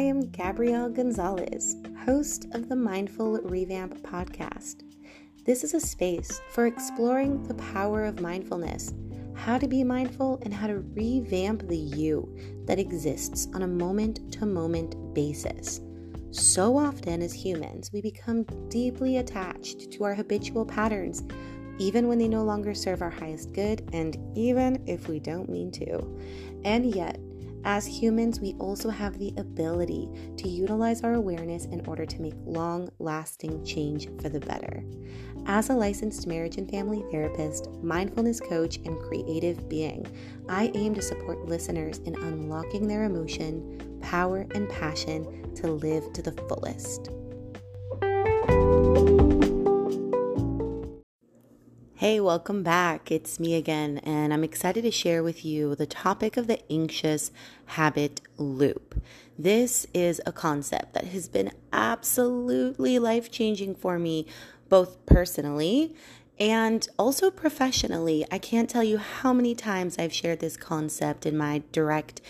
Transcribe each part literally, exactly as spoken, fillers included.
I am Gabrielle Gonzalez, host of the Mindful Revamp podcast. This is a space for exploring the power of mindfulness, how to be mindful, and how to revamp the you that exists on a moment-to-moment basis. So often as humans, we become deeply attached to our habitual patterns, even when they no longer serve our highest good, and even if we don't mean to. And yet, as humans, we also have the ability to utilize our awareness in order to make long-lasting change for the better. As a licensed marriage and family therapist, mindfulness coach, and creative being, I aim to support listeners in unlocking their emotion, power, and passion to live to the fullest. Hey, welcome back. It's me again, and I'm excited to share with you the topic of the anxious habit loop. This is a concept that has been absolutely life-changing for me, both personally and also professionally. I can't tell you how many times I've shared this concept in my direct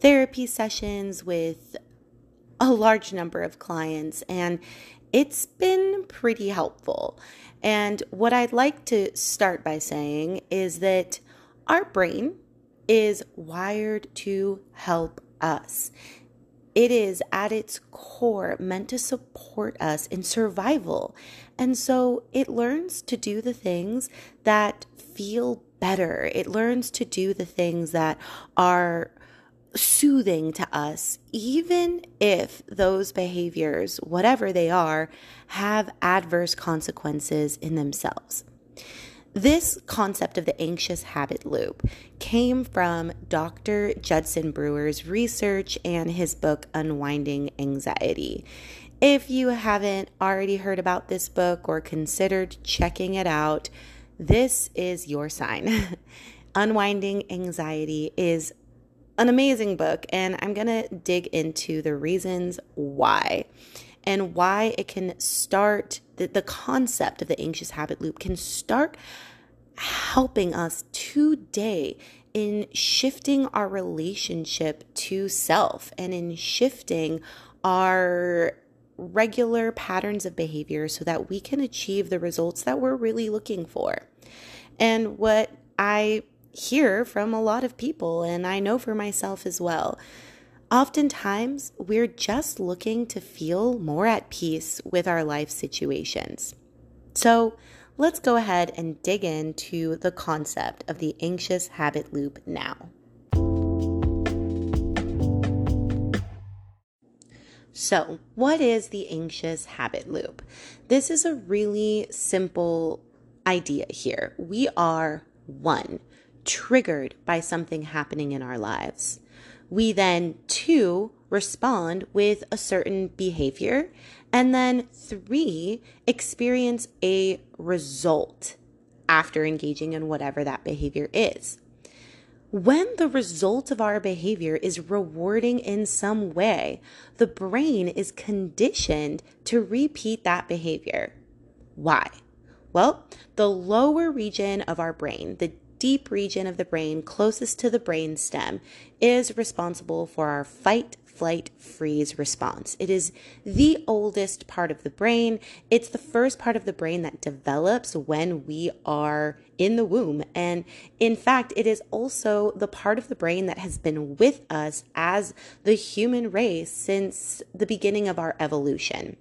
therapy sessions with a large number of clients, and it's been pretty helpful. And what I'd like to start by saying is that our brain is wired to help us. It is at its core meant to support us in survival. And so it learns to do the things that feel better. It learns to do the things that are soothing to us, even if those behaviors, whatever they are, have adverse consequences in themselves. This concept of the anxious habit loop came from Doctor Judson Brewer's research and his book, Unwinding Anxiety. If you haven't already heard about this book or considered checking it out, this is your sign. Unwinding Anxiety is an amazing book, and I'm going to dig into the reasons why and why it can start, the, the concept of the anxious habit loop can start helping us today in shifting our relationship to self and in shifting our regular patterns of behavior so that we can achieve the results that we're really looking for. And what I hear from a lot of people, and I know for myself as well, oftentimes we're just looking to feel more at peace with our life situations. So let's go ahead and dig into the concept of the anxious habit loop now. So, what is the anxious habit loop? This is a really simple idea here. We are one, triggered by something happening in our lives. We then, two, respond with a certain behavior, and then three, experience a result after engaging in whatever that behavior is. When the result of our behavior is rewarding in some way, the brain is conditioned to repeat that behavior. Why? Well, the lower region of our brain, the deep region of the brain closest to the brain stem, is responsible for our fight, flight, freeze response. It is the oldest part of the brain. It's the first part of the brain that develops when we are in the womb. And in fact, it is also the part of the brain that has been with us as the human race since the beginning of our evolution.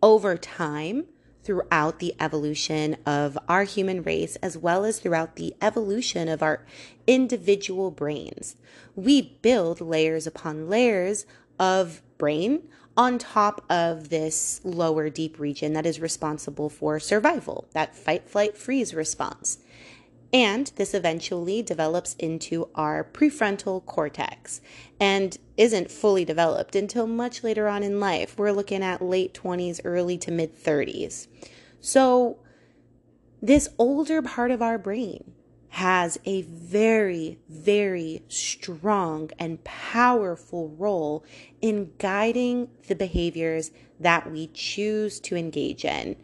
Over time, throughout the evolution of our human race, as well as throughout the evolution of our individual brains, we build layers upon layers of brain on top of this lower deep region that is responsible for survival, that fight, flight, freeze response. And this eventually develops into our prefrontal cortex and isn't fully developed until much later on in life. We're looking at late twenties, early to mid thirties. So this older part of our brain has a very, very strong and powerful role in guiding the behaviors that we choose to engage in.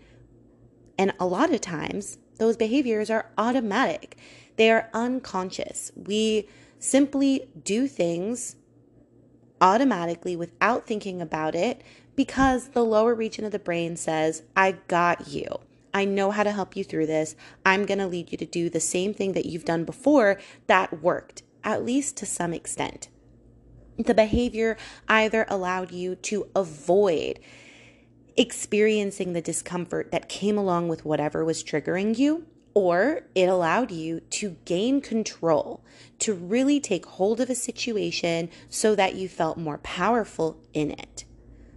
And a lot of times, those behaviors are automatic. They are unconscious. We simply do things automatically without thinking about it because the lower region of the brain says, I got you. I know how to help you through this. I'm going to lead you to do the same thing that you've done before that worked, at least to some extent. The behavior either allowed you to avoid experiencing the discomfort that came along with whatever was triggering you, or it allowed you to gain control, to really take hold of a situation so that you felt more powerful in it.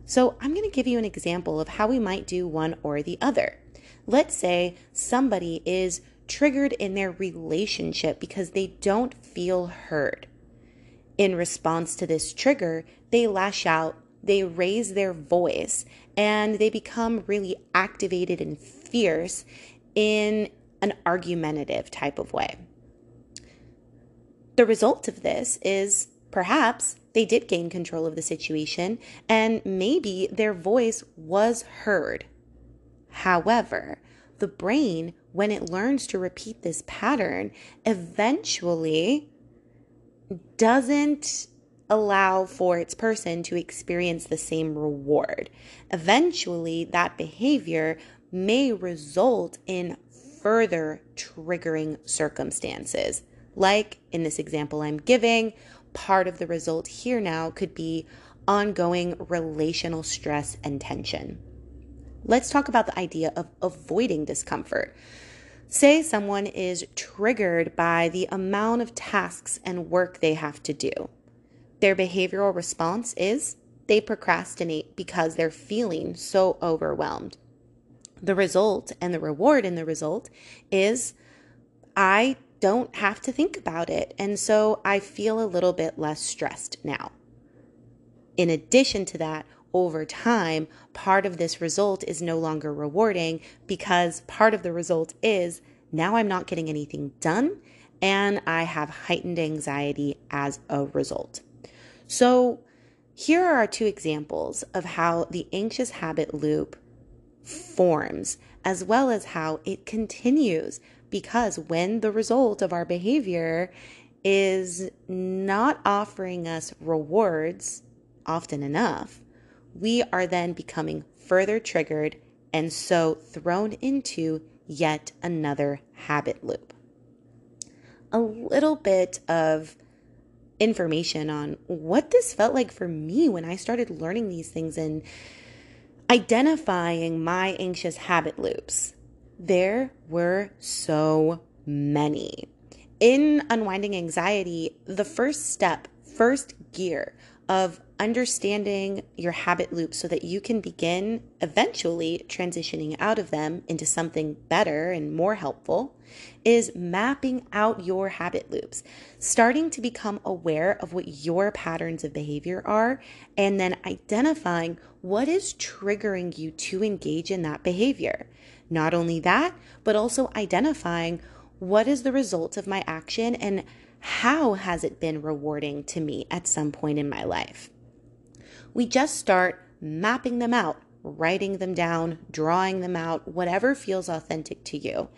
So I'm going to give you an example of how we might do one or the other. Let's say somebody is triggered in their relationship because they don't feel heard. In response to this trigger, they lash out, they raise their voice, and they become really activated and fierce in an argumentative type of way. The result of this is perhaps they did gain control of the situation and maybe their voice was heard. However, the brain, when it learns to repeat this pattern, eventually doesn't allow for its person to experience the same reward. Eventually, that behavior may result in further triggering circumstances. Like in this example I'm giving, part of the result here now could be ongoing relational stress and tension. Let's talk about the idea of avoiding discomfort. Say someone is triggered by the amount of tasks and work they have to do. Their behavioral response is they procrastinate because they're feeling so overwhelmed. The result and the reward in the result is I don't have to think about it, and so I feel a little bit less stressed now. In addition to that, over time, part of this result is no longer rewarding because part of the result is now I'm not getting anything done and I have heightened anxiety as a result. So here are our two examples of how the anxious habit loop forms, as well as how it continues, because when the result of our behavior is not offering us rewards often enough, we are then becoming further triggered and so thrown into yet another habit loop. A little bit of information on what this felt like for me when I started learning these things and identifying my anxious habit loops. There were so many. In Unwinding Anxiety, the first step, first gear of understanding your habit loops so that you can begin eventually transitioning out of them into something better and more helpful is mapping out your habit loops, starting to become aware of what your patterns of behavior are, and then identifying what is triggering you to engage in that behavior. Not only that, but also identifying what is the result of my action and how has it been rewarding to me at some point in my life. We just start mapping them out, writing them down, drawing them out, whatever feels authentic to you.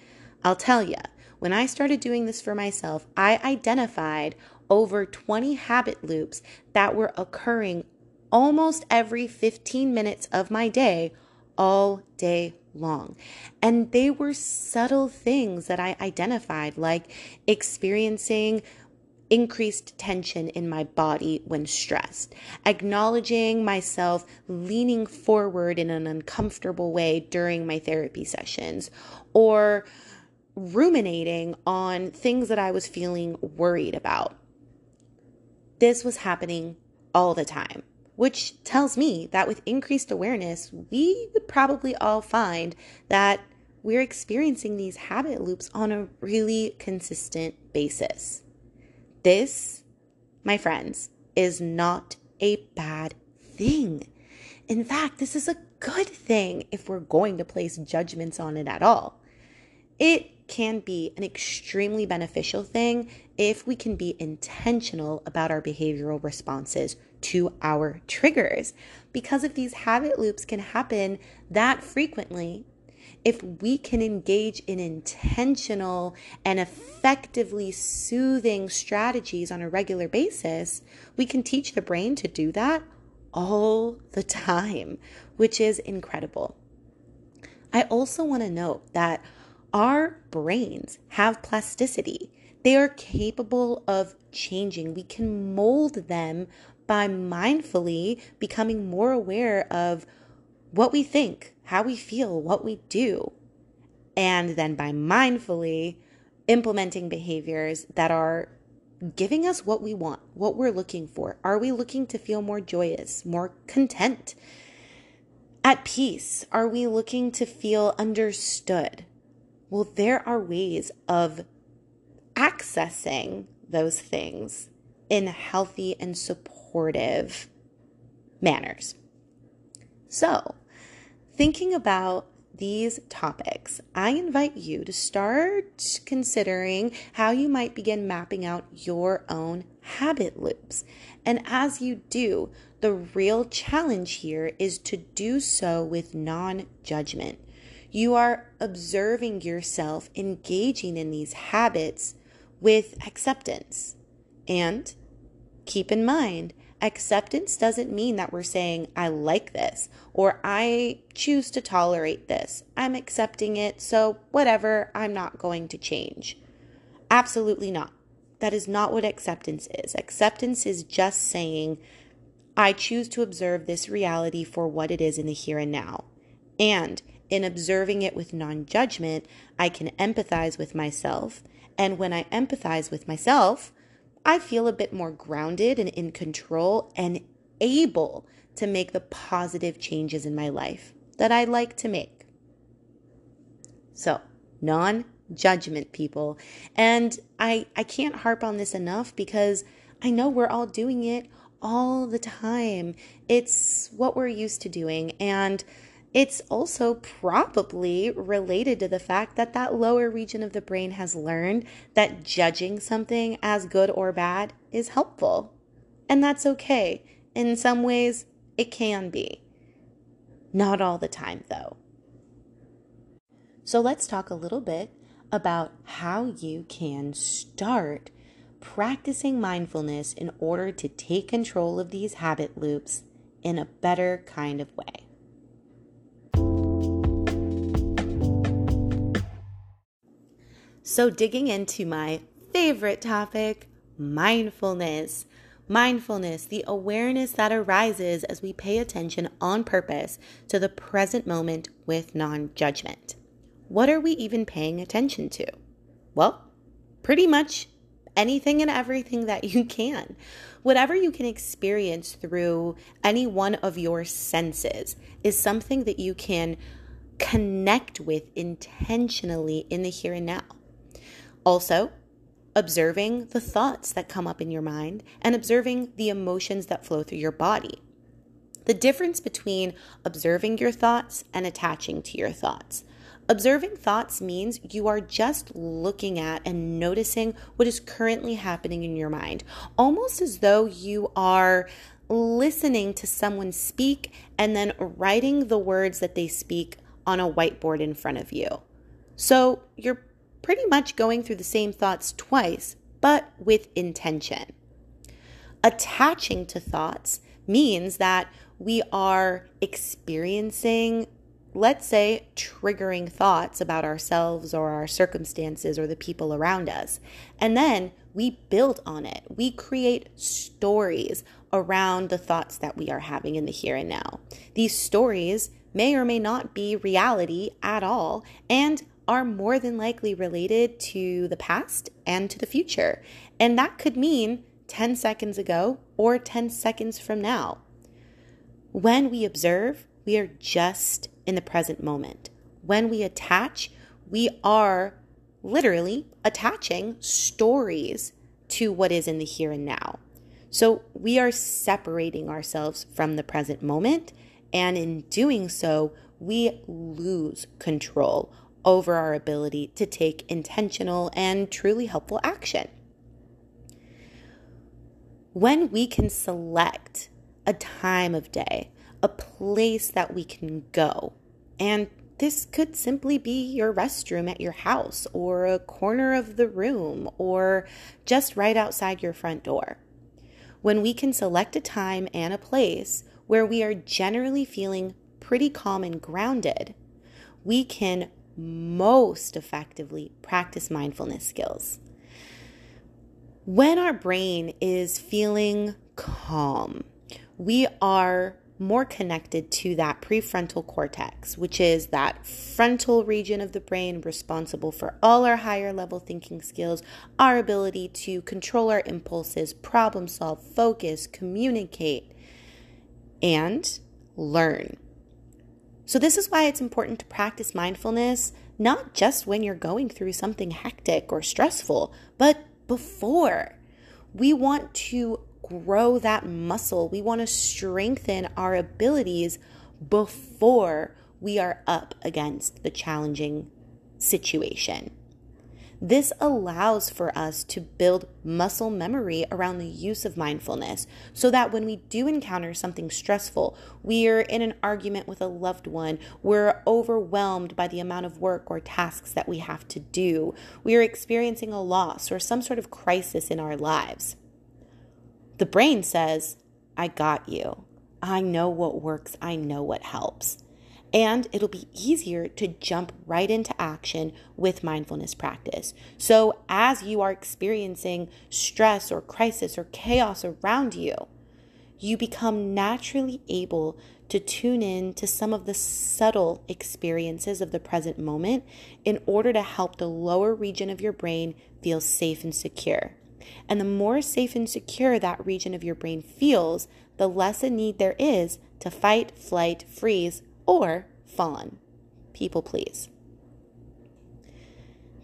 I'll tell you, when I started doing this for myself, I identified over twenty habit loops that were occurring almost every fifteen minutes of my day, all day long. And they were subtle things that I identified, like experiencing increased tension in my body when stressed, acknowledging myself leaning forward in an uncomfortable way during my therapy sessions, or ruminating on things that I was feeling worried about. This was happening all the time, which tells me that with increased awareness, we would probably all find that we're experiencing these habit loops on a really consistent basis. This, my friends, is not a bad thing. In fact, this is a good thing if we're going to place judgments on it at all. It can be an extremely beneficial thing if we can be intentional about our behavioral responses to our triggers. Because if these habit loops can happen that frequently, if we can engage in intentional and effectively soothing strategies on a regular basis, we can teach the brain to do that all the time, which is incredible. I also want to note that our brains have plasticity. They are capable of changing. We can mold them by mindfully becoming more aware of what we think, how we feel, what we do, and then by mindfully implementing behaviors that are giving us what we want, what we're looking for. Are we looking to feel more joyous, more content, at peace? Are we looking to feel understood? Well, there are ways of accessing those things in healthy and supportive manners. So, thinking about these topics, I invite you to start considering how you might begin mapping out your own habit loops. And as you do, the real challenge here is to do so with non-judgment. You are observing yourself engaging in these habits with acceptance. And keep in mind, acceptance doesn't mean that we're saying, I like this, or I choose to tolerate this. I'm accepting it, so whatever, I'm not going to change. Absolutely not. That is not what acceptance is. Acceptance is just saying, I choose to observe this reality for what it is in the here and now. And in observing it with non-judgment, I can empathize with myself. And when I empathize with myself, I feel a bit more grounded and in control and able to make the positive changes in my life that I like to make. So, non-judgment, people. And I, I can't harp on this enough because I know we're all doing it all the time. It's what we're used to doing. And it's also probably related to the fact that that lower region of the brain has learned that judging something as good or bad is helpful. And that's okay. In some ways, it can be. Not all the time, though. So let's talk a little bit about how you can start practicing mindfulness in order to take control of these habit loops in a better kind of way. So digging into my favorite topic, mindfulness. Mindfulness, the awareness that arises as we pay attention on purpose to the present moment with non-judgment. What are we even paying attention to? Well, pretty much anything and everything that you can. Whatever you can experience through any one of your senses is something that you can connect with intentionally in the here and now. Also, observing the thoughts that come up in your mind and observing the emotions that flow through your body. The difference between observing your thoughts and attaching to your thoughts. Observing thoughts means you are just looking at and noticing what is currently happening in your mind, almost as though you are listening to someone speak and then writing the words that they speak on a whiteboard in front of you. So you're pretty much going through the same thoughts twice, but with intention. Attaching to thoughts means that we are experiencing, let's say, triggering thoughts about ourselves or our circumstances or the people around us. And then we build on it. We create stories around the thoughts that we are having in the here and now. These stories may or may not be reality at all and are more than likely related to the past and to the future. And that could mean ten seconds ago or ten seconds from now. When we observe, we are just in the present moment. When we attach, we are literally attaching stories to what is in the here and now. So we are separating ourselves from the present moment, and in doing so, we lose control over our ability to take intentional and truly helpful action. When we can select a time of day, a place that we can go, and This could simply be your restroom at your house, or a corner of the room, or just right outside your front door. When we can select a time and a place where we are generally feeling pretty calm and grounded, we can most effectively practice mindfulness skills. When our brain is feeling calm, we are more connected to that prefrontal cortex, which is that frontal region of the brain responsible for all our higher level thinking skills, our ability to control our impulses, problem solve, focus, communicate, and learn. So this is why it's important to practice mindfulness, not just when you're going through something hectic or stressful, but before. We want to grow that muscle. We want to strengthen our abilities before we are up against the challenging situation. This allows for us to build muscle memory around the use of mindfulness so that when we do encounter something stressful, we're in an argument with a loved one, we're overwhelmed by the amount of work or tasks that we have to do, we're experiencing a loss or some sort of crisis in our lives. The brain says, I got you. I know what works. I know what helps. And it'll be easier to jump right into action with mindfulness practice. So as you are experiencing stress or crisis or chaos around you, you become naturally able to tune in to some of the subtle experiences of the present moment in order to help the lower region of your brain feel safe and secure. And the more safe and secure that region of your brain feels, the less a need there is to fight, flight, freeze, or fawn, people please.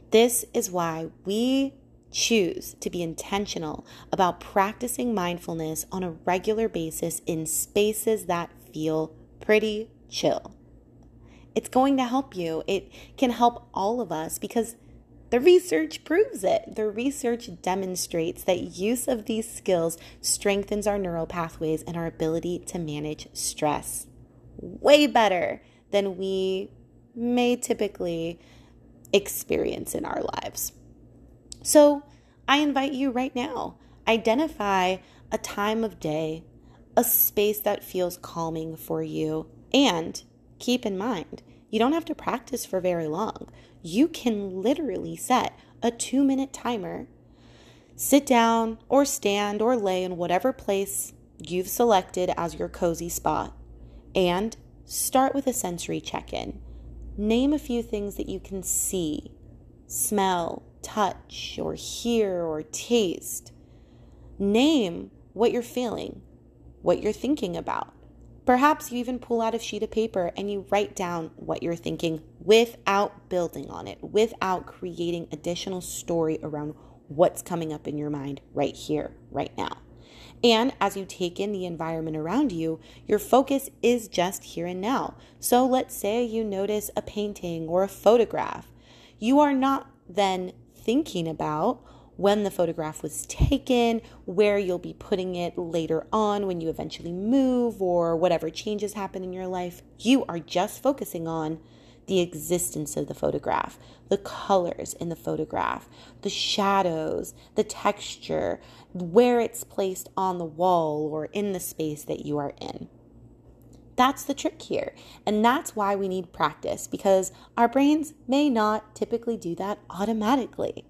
This is why we choose to be intentional about practicing mindfulness on a regular basis in spaces that feel pretty chill. It's going to help you. It can help all of us because the research proves it. The research demonstrates that use of these skills strengthens our neural pathways and our ability to manage stress way better than we may typically experience in our lives. So I invite you right now, identify a time of day, a space that feels calming for you, and keep in mind, you don't have to practice for very long. You can literally set a two-minute timer, sit down or stand or lay in whatever place you've selected as your cozy spot, and start with a sensory check-in. Name a few things that you can see, smell, touch, or hear, or taste. Name what you're feeling, what you're thinking about. Perhaps you even pull out a sheet of paper and you write down what you're thinking without building on it, without creating additional story around what's coming up in your mind right here, right now. And as you take in the environment around you, your focus is just here and now. So let's say you notice a painting or a photograph. You are not then thinking about when the photograph was taken, where you'll be putting it later on when you eventually move or whatever changes happen in your life. You are just focusing on the existence of the photograph, the colors in the photograph, the shadows, the texture, where it's placed on the wall or in the space that you are in. That's the trick here. And that's why we need practice, because our brains may not typically do that automatically.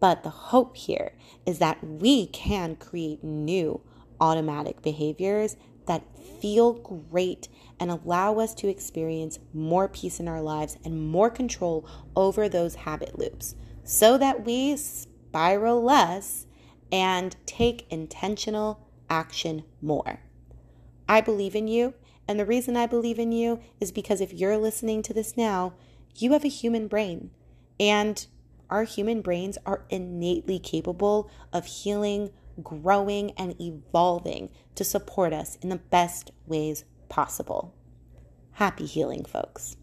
But the hope here is that we can create new automatic behaviors that feel great and allow us to experience more peace in our lives and more control over those habit loops so that we spiral less and take intentional action more. I believe in you, and the reason I believe in you is because if you're listening to this now, you have a human brain, and our human brains are innately capable of healing, growing, and evolving to support us in the best ways possible. Happy healing, folks.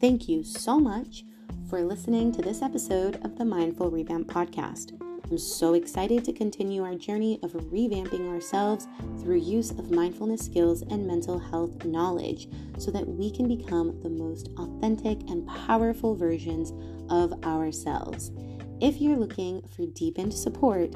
Thank you so much for listening to this episode of the Mindful Revamp podcast. I'm so excited to continue our journey of revamping ourselves through use of mindfulness skills and mental health knowledge so that we can become the most authentic and powerful versions of ourselves. If you're looking for deepened support,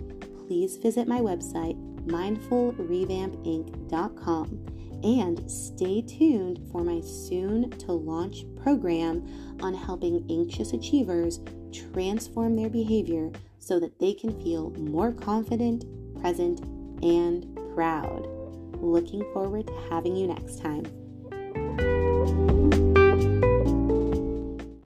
please visit my website, mindful revamp inc dot com, and stay tuned for my soon-to-launch program on helping anxious achievers transform their behavior so that they can feel more confident, present, and proud. Looking forward to having you next time.